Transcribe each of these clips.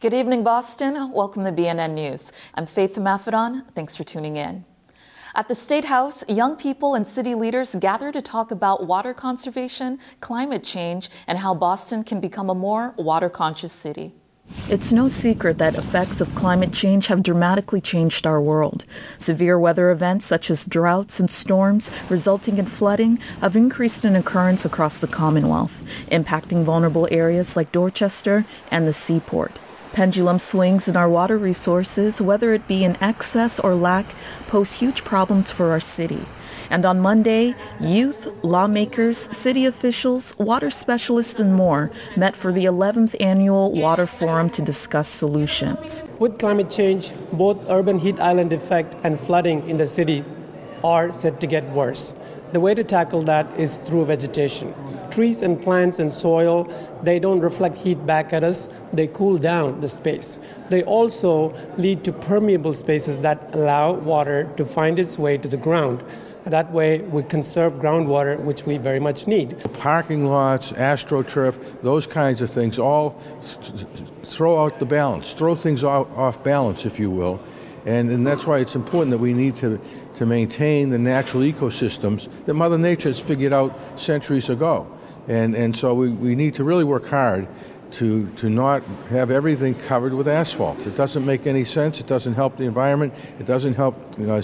Good evening, Boston. Welcome to BNN News. I'm Faith Mafodon. Thanks for tuning in. At the State House, young people and city leaders gather to talk about water conservation, climate change, and how Boston can become a more water-conscious city. It's no secret that effects of climate change have dramatically changed our world. Severe weather events such as droughts and storms resulting in flooding have increased in occurrence across the Commonwealth, impacting vulnerable areas like Dorchester and the seaport. Pendulum swings in our water resources, whether it be in excess or lack, pose huge problems for our city. And on Monday, youth, lawmakers, city officials, water specialists, and more met for the 11th Annual Water Forum to discuss solutions. With climate change, both urban heat island effect and flooding in the city are said to get worse. The way to tackle that is through vegetation. Trees and plants and soil, they don't reflect heat back at us, they cool down the space. They also lead to permeable spaces that allow water to find its way to the ground. That way we conserve groundwater, which we very much need. Parking lots, astroturf, those kinds of things all throw out the balance, throw things off balance, if you will. And that's why it's important that we need to maintain the natural ecosystems that Mother Nature has figured out centuries ago. And so we need to really work hard to not have everything covered with asphalt. It doesn't make any sense. It doesn't help the environment. It doesn't help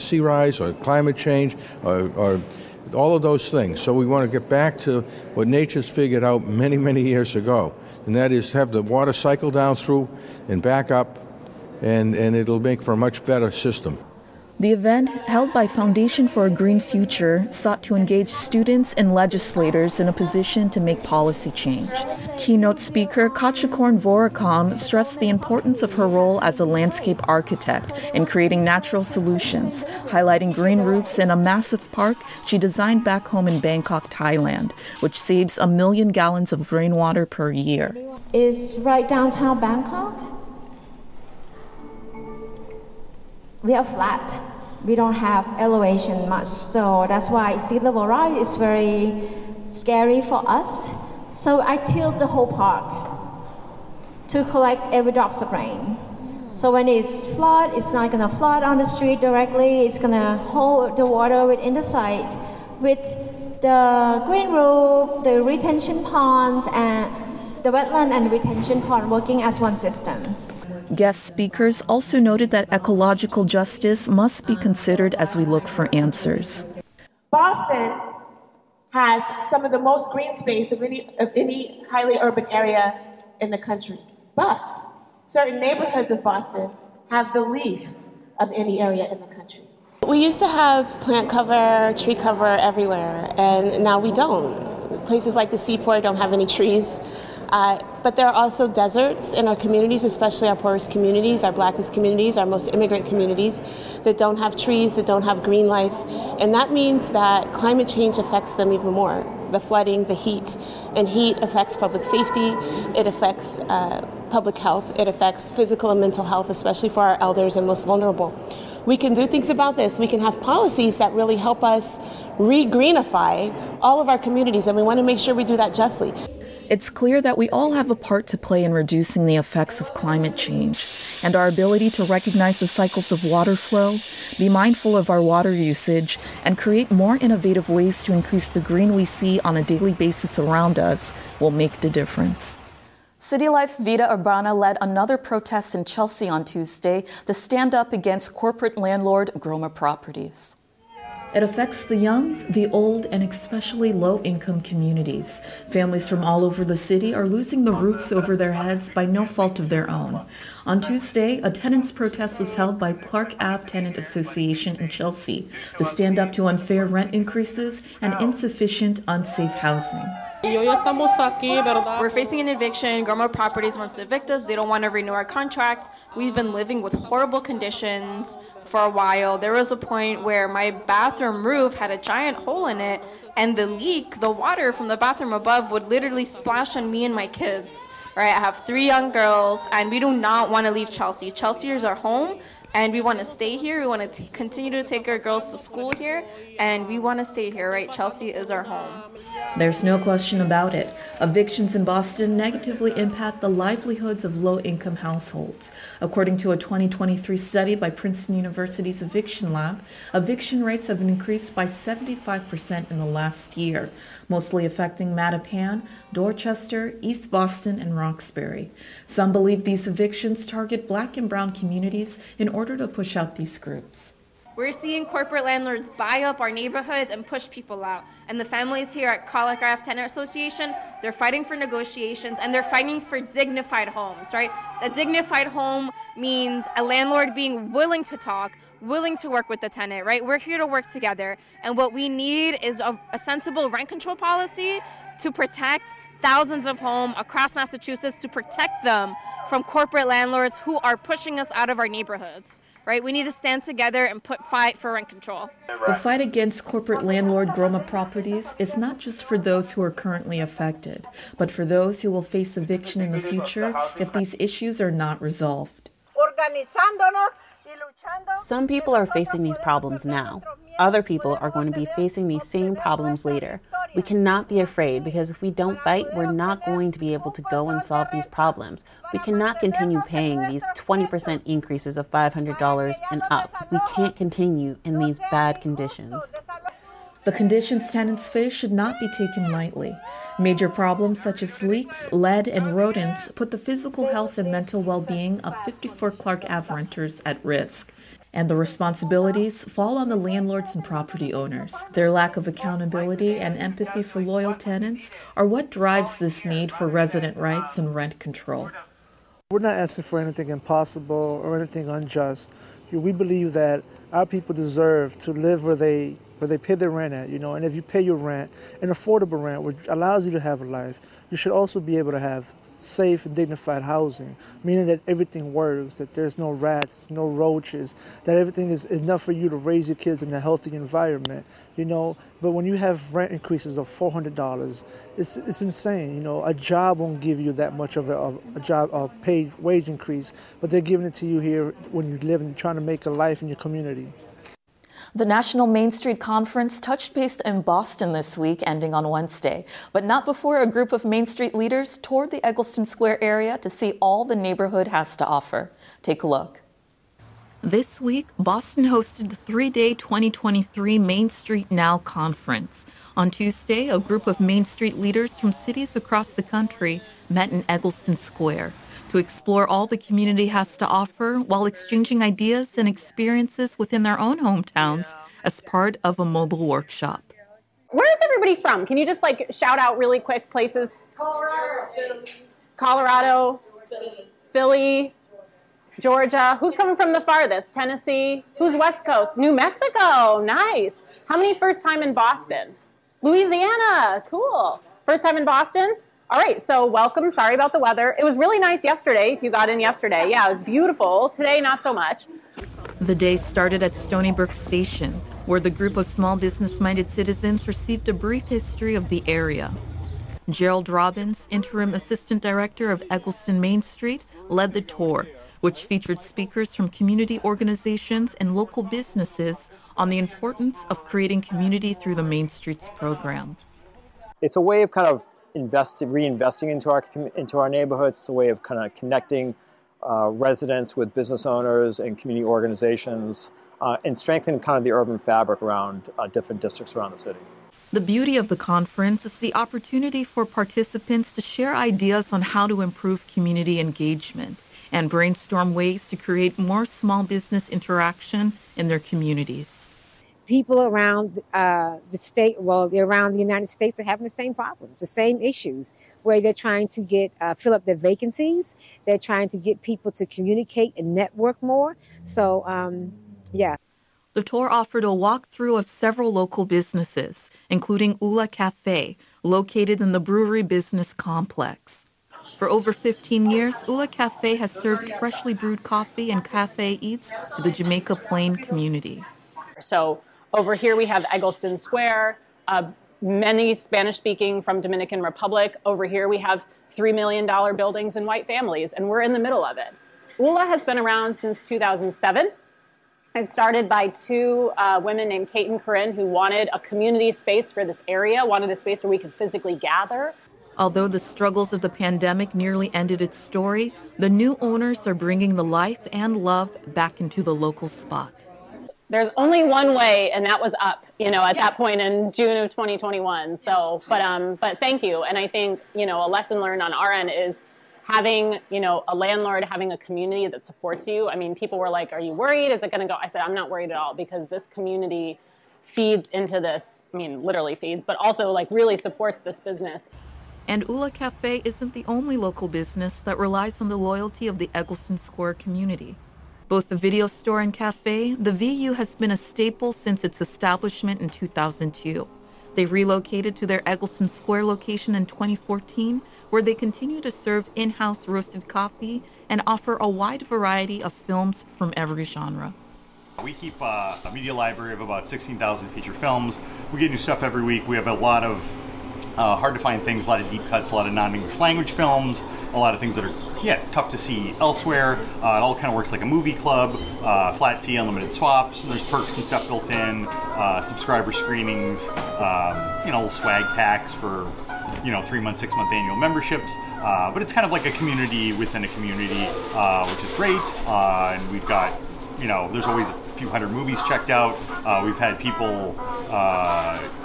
sea rise or climate change or all of those things. So we want to get back to what nature's figured out many, many years ago, and that is have the water cycle down through and back up, and it'll make for a much better system. The event, held by Foundation for a Green Future, sought to engage students and legislators in a position to make policy change. Keynote speaker Kachakorn Vorakam stressed the importance of her role as a landscape architect in creating natural solutions, highlighting green roofs in a massive park she designed back home in Bangkok, Thailand, which saves 1 million gallons of rainwater per year. It's right downtown Bangkok. We are flat. We don't have elevation much, so that's why sea level rise is very scary for us. So I tilt the whole park to collect every drop of rain. So when it's flood, it's not gonna flood on the street directly. It's gonna hold the water within the site. With the green roof, the retention pond, and the wetland and retention pond working as one system. Guest speakers also noted that ecological justice must be considered as we look for answers. Boston has some of the most green space of any highly urban area in the country, but certain neighborhoods of Boston have the least of any area in the country. We used to have plant cover, tree cover everywhere, and now we don't. Places like the seaport don't have any trees. But there are also deserts in our communities, especially our poorest communities, our blackest communities, our most immigrant communities, that don't have trees, that don't have green life. And that means that climate change affects them even more. The flooding, the heat, and heat affects public safety, it affects public health, it affects physical and mental health, especially for our elders and most vulnerable. We can do things about this. We can have policies that really help us re-greenify all of our communities, and we want to make sure we do that justly. It's clear that we all have a part to play in reducing the effects of climate change, and our ability to recognize the cycles of water flow, be mindful of our water usage, and create more innovative ways to increase the green we see on a daily basis around us will make the difference. City Life Vida Urbana led another protest in Chelsea on Tuesday to stand up against corporate landlord Groma Properties. It affects the young, the old, and especially low-income communities. Families from all over the city are losing the roofs over their heads by no fault of their own. On Tuesday, a tenants' protest was held by Clark Ave Tenant Association in Chelsea to stand up to unfair rent increases and insufficient, unsafe housing. We're facing an eviction. Groma Properties wants to evict us. They don't want to renew our contract. We've been living with horrible conditions for a while. There was a point where my bathroom roof had a giant hole in it, and the leak, the water from the bathroom above, would literally splash on me and my kids. Right? I have 3 young girls, and we do not want to leave Chelsea. Chelsea is our home, And we want to stay here. We want to continue to take our girls to school here. And we want to stay here, right? Chelsea is our home. There's no question about it. Evictions in Boston negatively impact the livelihoods of low-income households. According to a 2023 study by Princeton University's Eviction Lab, eviction rates have increased by 75% in the last year, mostly affecting Mattapan, Dorchester, East Boston, and Roxbury. Some believe these evictions target Black and brown communities in order to push out these groups. We're seeing corporate landlords buy up our neighborhoods and push people out. And the families here at Collegraft Tenant Association, they're fighting for negotiations and they're fighting for dignified homes, right? A dignified home means a landlord being willing to talk, willing to work with the tenant, right? We're here to work together. And what we need is a sensible rent control policy to protect thousands of homes across Massachusetts, to protect them from corporate landlords who are pushing us out of our neighborhoods. Right? We need to stand together and fight for rent control. The fight against corporate landlord Groma Properties is not just for those who are currently affected, but for those who will face eviction in the future if these issues are not resolved. Some people are facing these problems now. Other people are going to be facing these same problems later. We cannot be afraid, because if we don't fight, we're not going to be able to go and solve these problems. We cannot continue paying these 20% increases of $500 and up. We can't continue in these bad conditions. The conditions tenants face should not be taken lightly. Major problems such as leaks, lead, and rodents put the physical health and mental well-being of 54 Clark Ave renters at risk. And the responsibilities fall on the landlords and property owners. Their lack of accountability and empathy for loyal tenants are what drives this need for resident rights and rent control. We're not asking for anything impossible or anything unjust. We believe that our people deserve to live where they pay their rent at, and if you pay your rent, an affordable rent, which allows you to have a life, you should also be able to have safe and dignified housing, meaning that everything works, that there's no rats, no roaches, that everything is enough for you to raise your kids in a healthy environment, But when you have rent increases of $400, it's insane, A job won't give you that much of a paid wage increase, but they're giving it to you here when you live and trying to make a life in your community. The National Main Street Conference touched base in Boston this week, ending on Wednesday, but not before a group of Main Street leaders toured the Eggleston Square area to see all the neighborhood has to offer. Take a look. This week, Boston hosted the three-day 2023 Main Street Now Conference. On Tuesday, a group of Main Street leaders from cities across the country met in Eggleston Square to explore all the community has to offer while exchanging ideas and experiences within their own hometowns as part of a mobile workshop. Where is everybody from? Can you just shout out really quick places? Colorado, Philly, Georgia. Who's coming from the farthest? Tennessee. Who's West Coast? New Mexico. Nice. How many first time in Boston? Louisiana. Cool. First time in Boston? All right, so welcome. Sorry about the weather. It was really nice yesterday, if you got in yesterday. Yeah, it was beautiful. Today, not so much. The day started at Stony Brook Station, where the group of small business-minded citizens received a brief history of the area. Gerald Robbins, interim assistant director of Eggleston Main Street, led the tour, which featured speakers from community organizations and local businesses on the importance of creating community through the Main Streets program. It's a way of kind of reinvesting into our neighborhoods. It's a way of kind of connecting residents with business owners and community organizations and strengthening kind of the urban fabric around different districts around the city. The beauty of the conference is the opportunity for participants to share ideas on how to improve community engagement and brainstorm ways to create more small business interaction in their communities. People around around the United States are having the same problems, the same issues, where they're trying to get fill up their vacancies. They're trying to get people to communicate and network more. So, yeah. The tour offered a walkthrough of several local businesses, including Ula Cafe, located in the brewery business complex. For over 15 years, Ula Cafe has served freshly brewed coffee and cafe eats to the Jamaica Plain community. So, over here we have Eggleston Square, many Spanish-speaking from Dominican Republic. Over here we have $3 million buildings and white families, and we're in the middle of it. ULA has been around since 2007. It's started by two women named Kate and Corinne who wanted a community space for this area, wanted a space where we could physically gather. Although the struggles of the pandemic nearly ended its story, the new owners are bringing the life and love back into the local spot. There's only one way, and that was up, at that point in June of 2021. So, but thank you. And I think, a lesson learned on our end is having, a landlord, having a community that supports you. I mean, people were like, are you worried? Is it going to go? I said, I'm not worried at all, because this community feeds into this. I mean, literally feeds, but also like really supports this business. And Ula Cafe isn't the only local business that relies on the loyalty of the Eggleston Square community. Both the video store and cafe, the VU has been a staple since its establishment in 2002. They relocated to their Eggleston Square location in 2014, where they continue to serve in-house roasted coffee and offer a wide variety of films from every genre. We keep a media library of about 16,000 feature films. We get new stuff every week. We have a lot of hard-to-find things, a lot of deep cuts, a lot of non-English language films, a lot of things that are, tough to see elsewhere. It all kind of works like a movie club, flat fee, unlimited swaps, and there's perks and stuff built in, subscriber screenings, little swag packs for, 3-month, 6-month annual memberships. But it's kind of like a community within a community, which is great. And we've got, there's always a few hundred movies checked out. We've had people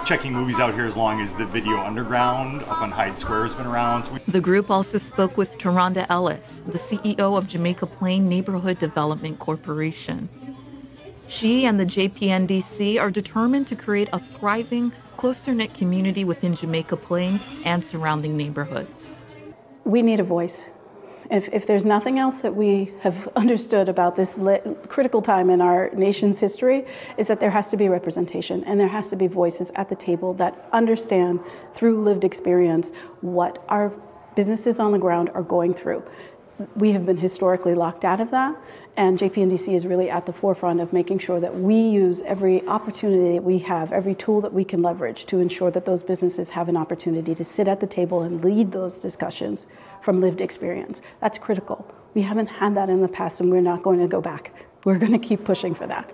checking movies out here as long as the Video Underground up on Hyde Square has been around. The group also spoke with Taronda Ellis, the CEO of Jamaica Plain Neighborhood Development Corporation. She and the JPNDC are determined to create a thriving, closer-knit community within Jamaica Plain and surrounding neighborhoods. We need a voice. If there's nothing else that we have understood about this critical time in our nation's history, is that there has to be representation and there has to be voices at the table that understand through lived experience what our businesses on the ground are going through. We have been historically locked out of that, and JPNDC is really at the forefront of making sure that we use every opportunity that we have, every tool that we can leverage to ensure that those businesses have an opportunity to sit at the table and lead those discussions from lived experience. That's critical. We haven't had that in the past, and we're not going to go back. We're going to keep pushing for that.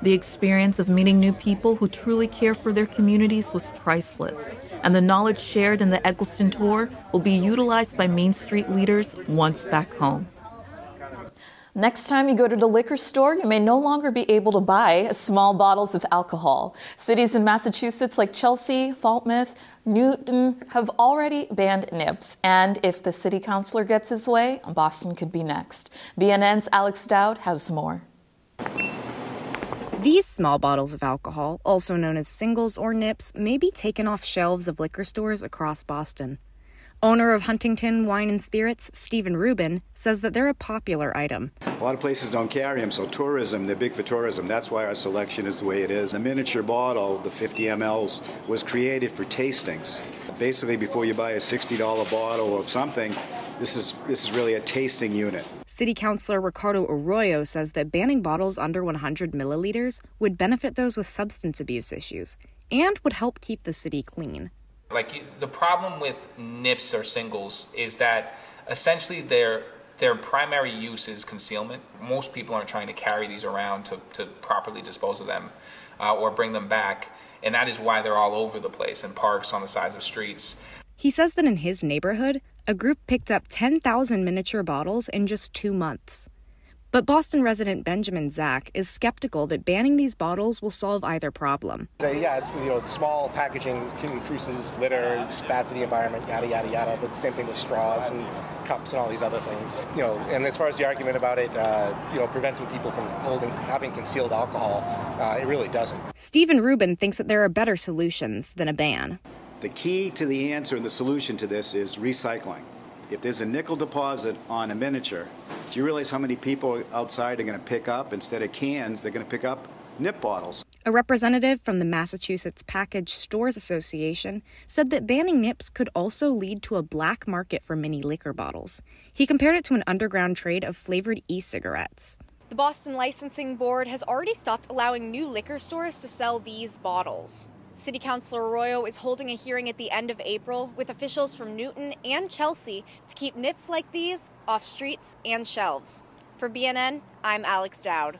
The experience of meeting new people who truly care for their communities was priceless, and the knowledge shared in the Eggleston tour will be utilized by Main Street leaders once back home. Next time you go to the liquor store, you may no longer be able to buy small bottles of alcohol. Cities in Massachusetts like Chelsea, Falmouth, Newton have already banned nips. And if the city councilor gets his way, Boston could be next. BNN's Alex Dowd has more. These small bottles of alcohol, also known as singles or nips, may be taken off shelves of liquor stores across Boston. Owner of Huntington Wine and Spirits, Stephen Rubin, says that they're a popular item. A lot of places don't carry them, so tourism, they're big for tourism. That's why our selection is the way it is. The miniature bottle, the 50 mLs, was created for tastings. Basically, before you buy a $60 bottle of something, this is really a tasting unit. City Councilor Ricardo Arroyo says that banning bottles under 100 milliliters would benefit those with substance abuse issues and would help keep the city clean. Like, the problem with nips or singles is that essentially their primary use is concealment. Most people aren't trying to carry these around to properly dispose of them or bring them back. And that is why they're all over the place, in parks, on the sides of streets. He says that in his neighborhood, a group picked up 10,000 miniature bottles in just 2 months. But Boston resident Benjamin Zack is skeptical that banning these bottles will solve either problem. Yeah, it's small packaging increases litter, it's bad for the environment, yada, yada, yada. But same thing with straws and cups and all these other things. And as far as the argument about it, preventing people from having concealed alcohol, it really doesn't. Stephen Rubin thinks that there are better solutions than a ban. The key to the answer and the solution to this is recycling. If there's a nickel deposit on a miniature, do you realize how many people outside are going to pick up, instead of cans, they're going to pick up nip bottles? A representative from the Massachusetts Package Stores Association said that banning nips could also lead to a black market for mini liquor bottles. He compared it to an underground trade of flavored e-cigarettes. The Boston Licensing Board has already stopped allowing new liquor stores to sell these bottles. City Councilor Arroyo is holding a hearing at the end of April with officials from Newton and Chelsea to keep nips like these off streets and shelves. For BNN, I'm Alex Dowd.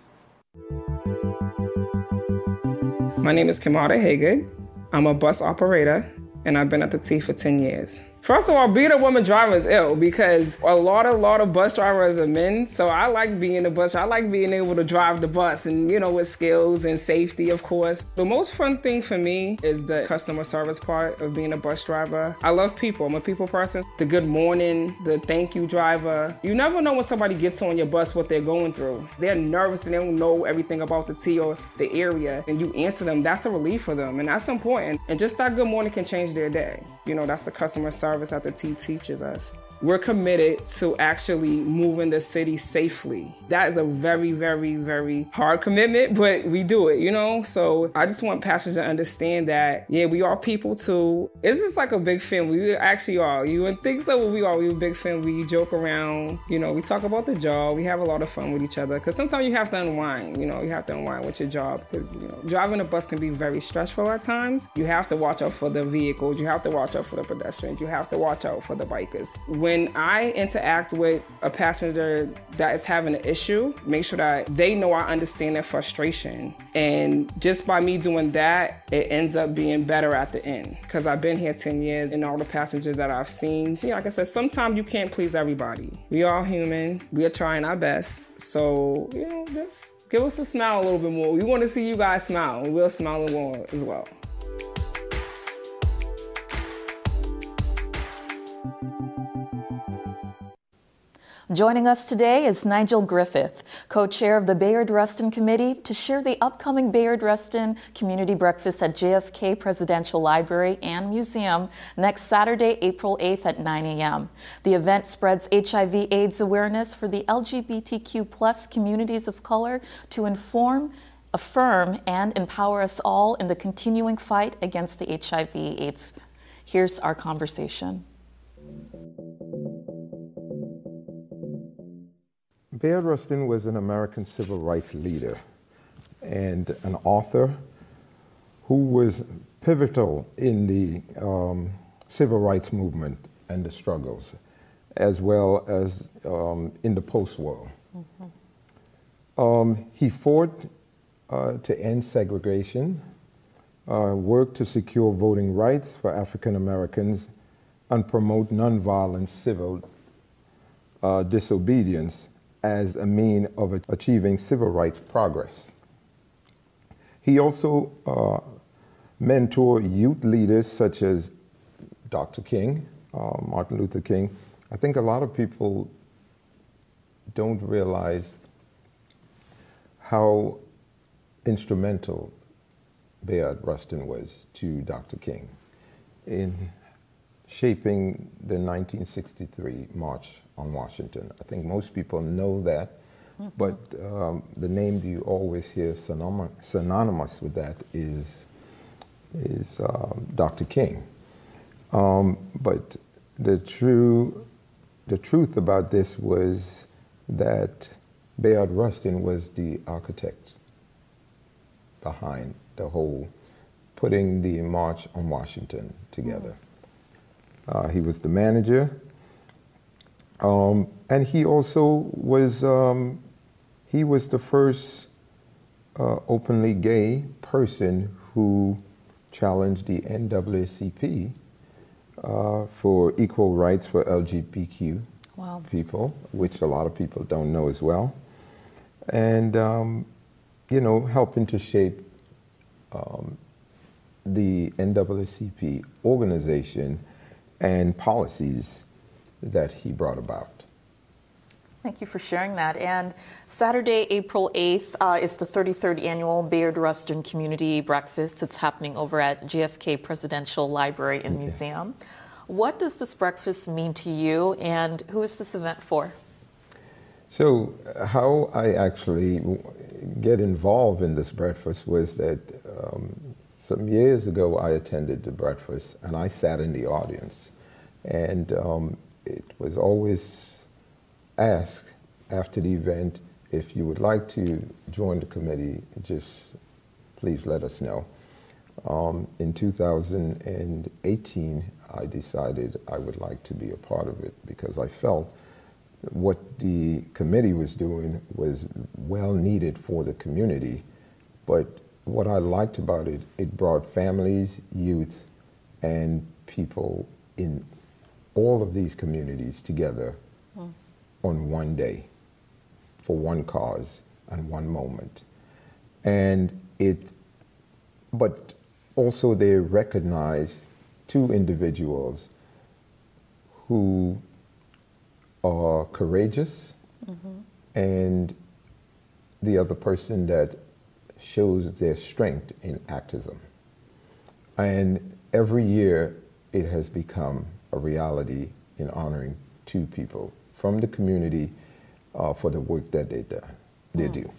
My name is Kemata Hagen. I'm a bus operator, and I've been at the T for 10 years. First of all, being a woman driver is ill because a lot of bus drivers are men. So I like being a bus. I like being able to drive the bus and, you know, with skills and safety, of course. The most fun thing for me is the customer service part of being a bus driver. I love people. I'm a people person. The good morning, the thank you driver. You never know when somebody gets on your bus what they're going through. They're nervous and they don't know everything about the T or the area. And you answer them. That's a relief for them. And that's important. And just that good morning can change their day. You know, that's the customer service that the T teaches us. We're committed to actually moving the city safely. That is a very, very, very hard commitment, but we do it, you know? So I just want passengers to understand that, yeah, we are people too. It's just like a big family. We actually are. You wouldn't think so, but we are. We're a big family. We joke around, you know, we talk about the job. We have a lot of fun with each other because sometimes you have to unwind, you know, you have to unwind with your job because, you know, driving a bus can be very stressful at times. You have to watch out for the vehicles. You have to watch out for the pedestrians. You have to watch out for the bikers. When I interact with a passenger that is having an issue, make sure that they know I understand their frustration. And just by me doing that, it ends up being better at the end. Because I've been here 10 years and all the passengers that I've seen, you know, like I said, sometimes you can't please everybody. We are human. We are trying our best. So, you know, just give us a smile a little bit more. We want to see you guys smile. We'll smile more as well. Joining us today is Nigel Griffith, co-chair of the Bayard-Rustin Committee, to share the upcoming Bayard-Rustin Community Breakfast at JFK Presidential Library and Museum next Saturday, April 8th at 9 a.m. The event spreads HIV/AIDS awareness for the LGBTQ+ communities of color to inform, affirm, and empower us all in the continuing fight against the HIV/AIDS. Here's our conversation. Bayard Rustin was an American civil rights leader and an author who was pivotal in the civil rights movement and the struggles, as well as in the post-war. Mm-hmm. He fought to end segregation, worked to secure voting rights for African Americans, and promote nonviolent civil disobedience as a means of achieving civil rights progress. He also mentored youth leaders such as Dr. King, Martin Luther King. I think a lot of people don't realize how instrumental Bayard Rustin was to Dr. King in shaping the 1963 March on Washington. I think most people know that, mm-hmm. but the name that you always hear synonymous with that is Dr. King. But the truth about this was that Bayard Rustin was the architect behind the whole, putting the March on Washington together. Mm-hmm. He was the manager, and he also was the first openly gay person who challenged the NAACP for equal rights for LGBTQ wow. people, which a lot of people don't know as well, and you know, helping to shape the NAACP organization and policies that he brought about. Thank you for sharing that. And Saturday, April 8th, is the 33rd annual Bayard-Rustin Community Breakfast. It's happening over at JFK Presidential Library and Museum. What does this breakfast mean to you, and who is this event for? So how I actually get involved in this breakfast was that some years ago, I attended the breakfast, and I sat in the audience. And it was always asked after the event, if you would like to join the committee, just please let us know. In 2018, I decided I would like to be a part of it because I felt what the committee was doing was well needed for the community, but what I liked about it, it brought families, youth, and people in all of these communities together on one day for one cause and one moment. And but also they recognize two individuals who are courageous, mm-hmm. and the other person that shows their strength in activism. And every year it has become a reality in honoring two people from the community for the work that they do.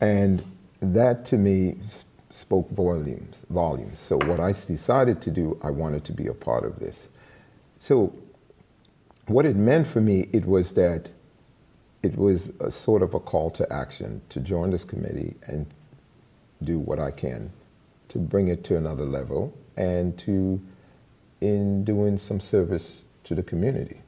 And that to me spoke volumes. So what I decided to do, I wanted to be a part of this. So what it meant for me, it was a sort of a call to action to join this committee and do what I can to bring it to another level and to in doing some service to the community.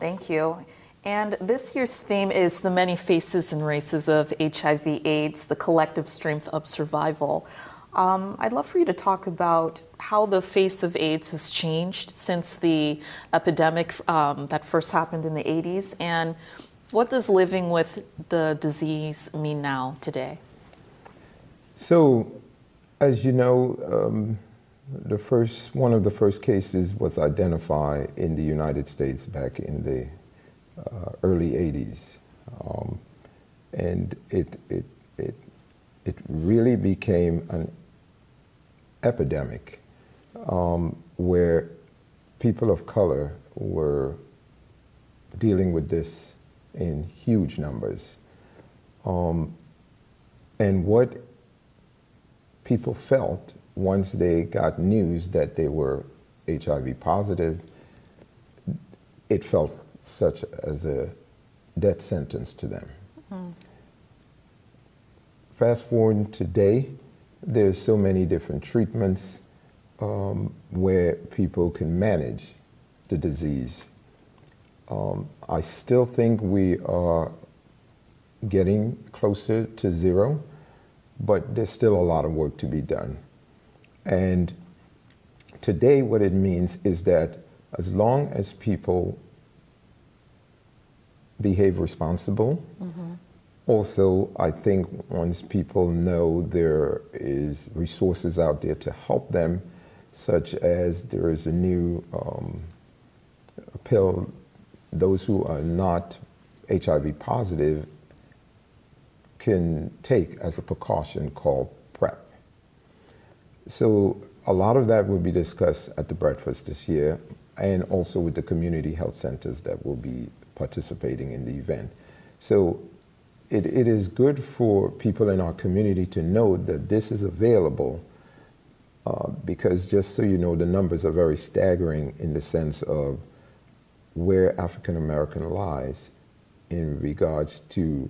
Thank you. And this year's theme is the many faces and races of HIV/AIDS, the collective strength of survival. I'd love for you to talk about how the face of AIDS has changed since the epidemic that first happened in the 80s, and what does living with the disease mean now, today? So, as you know, one of the first cases was identified in the United States back in the early 80s, and it really became an epidemic where people of color were dealing with this in huge numbers. And what people felt once they got news that they were HIV positive, it felt such as a death sentence to them. Mm-hmm. Fast forward today, there's so many different treatments where people can manage the disease. I still think we are getting closer to zero, but there's still a lot of work to be done. And today what it means is that as long as people behave responsible, mm-hmm. also I think once people know there is resources out there to help them, such as there is a new pill, those who are not HIV positive can take as a precaution called PrEP. So a lot of that will be discussed at the breakfast this year, and also with the community health centers that will be participating in the event. So it is good for people in our community to know that this is available, because just so you know, the numbers are very staggering in the sense of where African American lies in regards to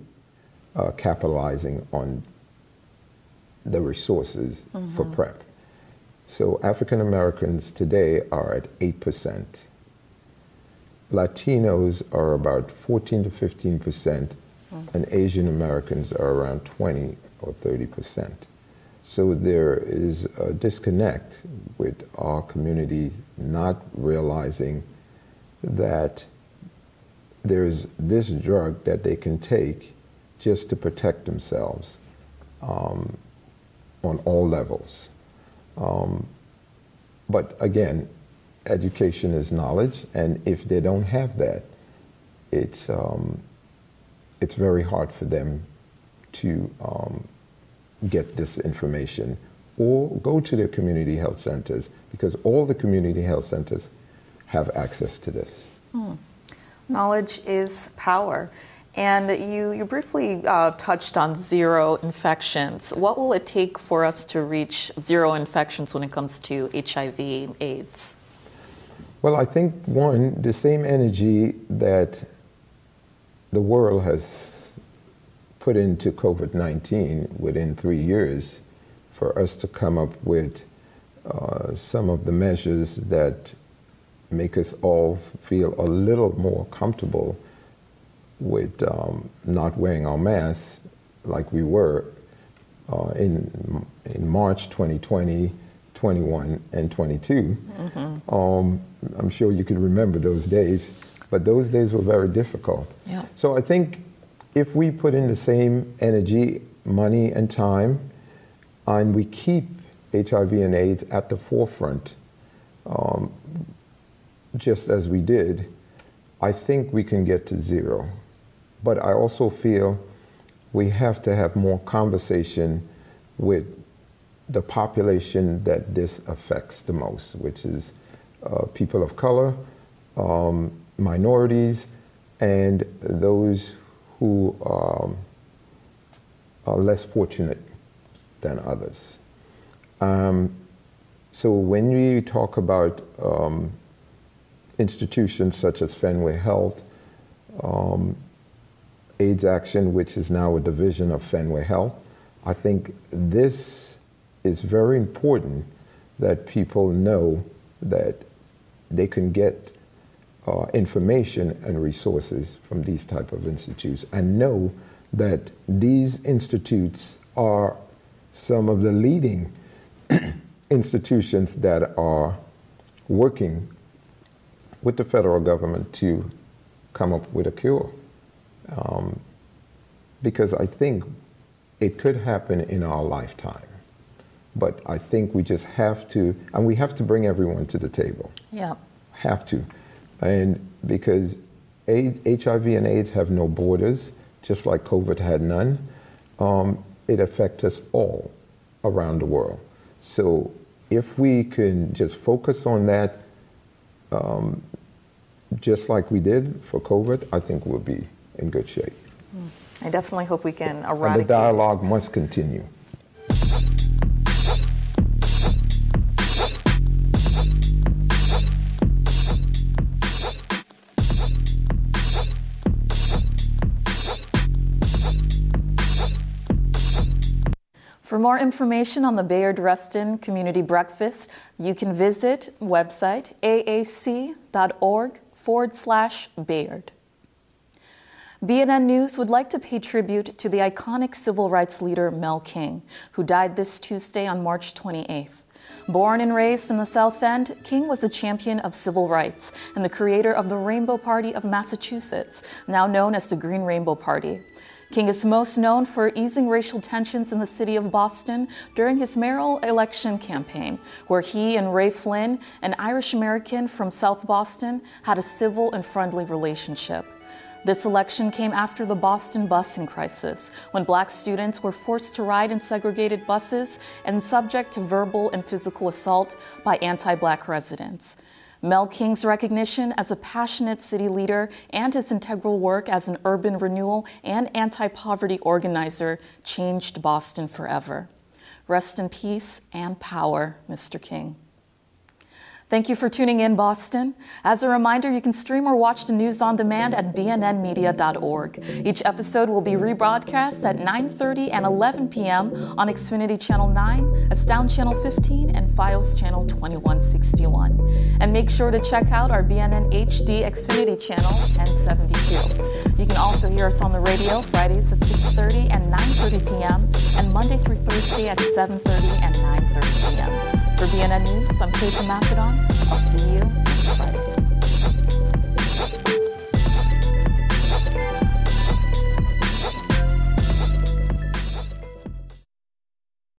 capitalizing on the resources mm-hmm. for PrEP. So African Americans today are at 8%. Latinos are about 14 to 15%, and Asian Americans are around 20 or 30%. So there is a disconnect with our community not realizing that there is this drug that they can take just to protect themselves on all levels. But again, education is knowledge, and if they don't have that, it's very hard for them to get this information or go to their community health centers, because all the community health centers have access to this. Knowledge is power. And you briefly touched on zero infections. What will it take for us to reach zero infections when it comes to HIV/AIDS? Well, I think, one, the same energy that the world has put into COVID-19 within 3 years for us to come up with some of the measures that make us all feel a little more comfortable with not wearing our masks like we were in March 2020, 21, and 22. Mm-hmm. I'm sure you can remember those days, but those days were very difficult. Yeah. So I think if we put in the same energy, money, and time, and we keep HIV and AIDS at the forefront, just as we did, I think we can get to zero. But I also feel we have to have more conversation with the population that this affects the most, which is people of color, minorities, and those who are less fortunate than others. So when we talk about institutions such as Fenway Health, AIDS Action, which is now a division of Fenway Health, I think this is very important that people know that they can get information and resources from these type of institutes, and know that these institutes are some of the leading institutions that are working with the federal government to come up with a cure. Because I think it could happen in our lifetime. But I think we just have to, and we have to bring everyone to the table. Yeah. Have to. And because HIV and AIDS have no borders, just like COVID had none, it affects us all around the world. So if we can just focus on that, just like we did for COVID, I think we'll be in good shape. I definitely hope we can eradicate. And the dialogue must continue. For more information on the Bayard-Rustin Community Breakfast, you can visit website aac.org/Bayard. BNN News would like to pay tribute to the iconic civil rights leader Mel King, who died this Tuesday on March 28th. Born and raised in the South End, King was a champion of civil rights and the creator of the Rainbow Party of Massachusetts, now known as the Green Rainbow Party. King is most known for easing racial tensions in the city of Boston during his mayoral election campaign, where he and Ray Flynn, an Irish-American from South Boston, had a civil and friendly relationship. This election came after the Boston busing crisis, when black students were forced to ride in segregated buses and subject to verbal and physical assault by anti-black residents. Mel King's recognition as a passionate city leader and his integral work as an urban renewal and anti-poverty organizer changed Boston forever. Rest in peace and power, Mr. King. Thank you for tuning in, Boston. As a reminder, you can stream or watch the news on demand at bnnmedia.org. Each episode will be rebroadcast at 9:30 and 11 p.m. on Xfinity Channel 9, Astound Channel 15, and Fios Channel 2161. And make sure to check out our BNN HD Xfinity Channel 1072. You can also hear us on the radio Fridays at 6:30 and 9:30 p.m. and Monday through Thursday at 7:30 and 9:30 p.m. For BNN News, I'm Faith Mafodon. I'll see you next Friday.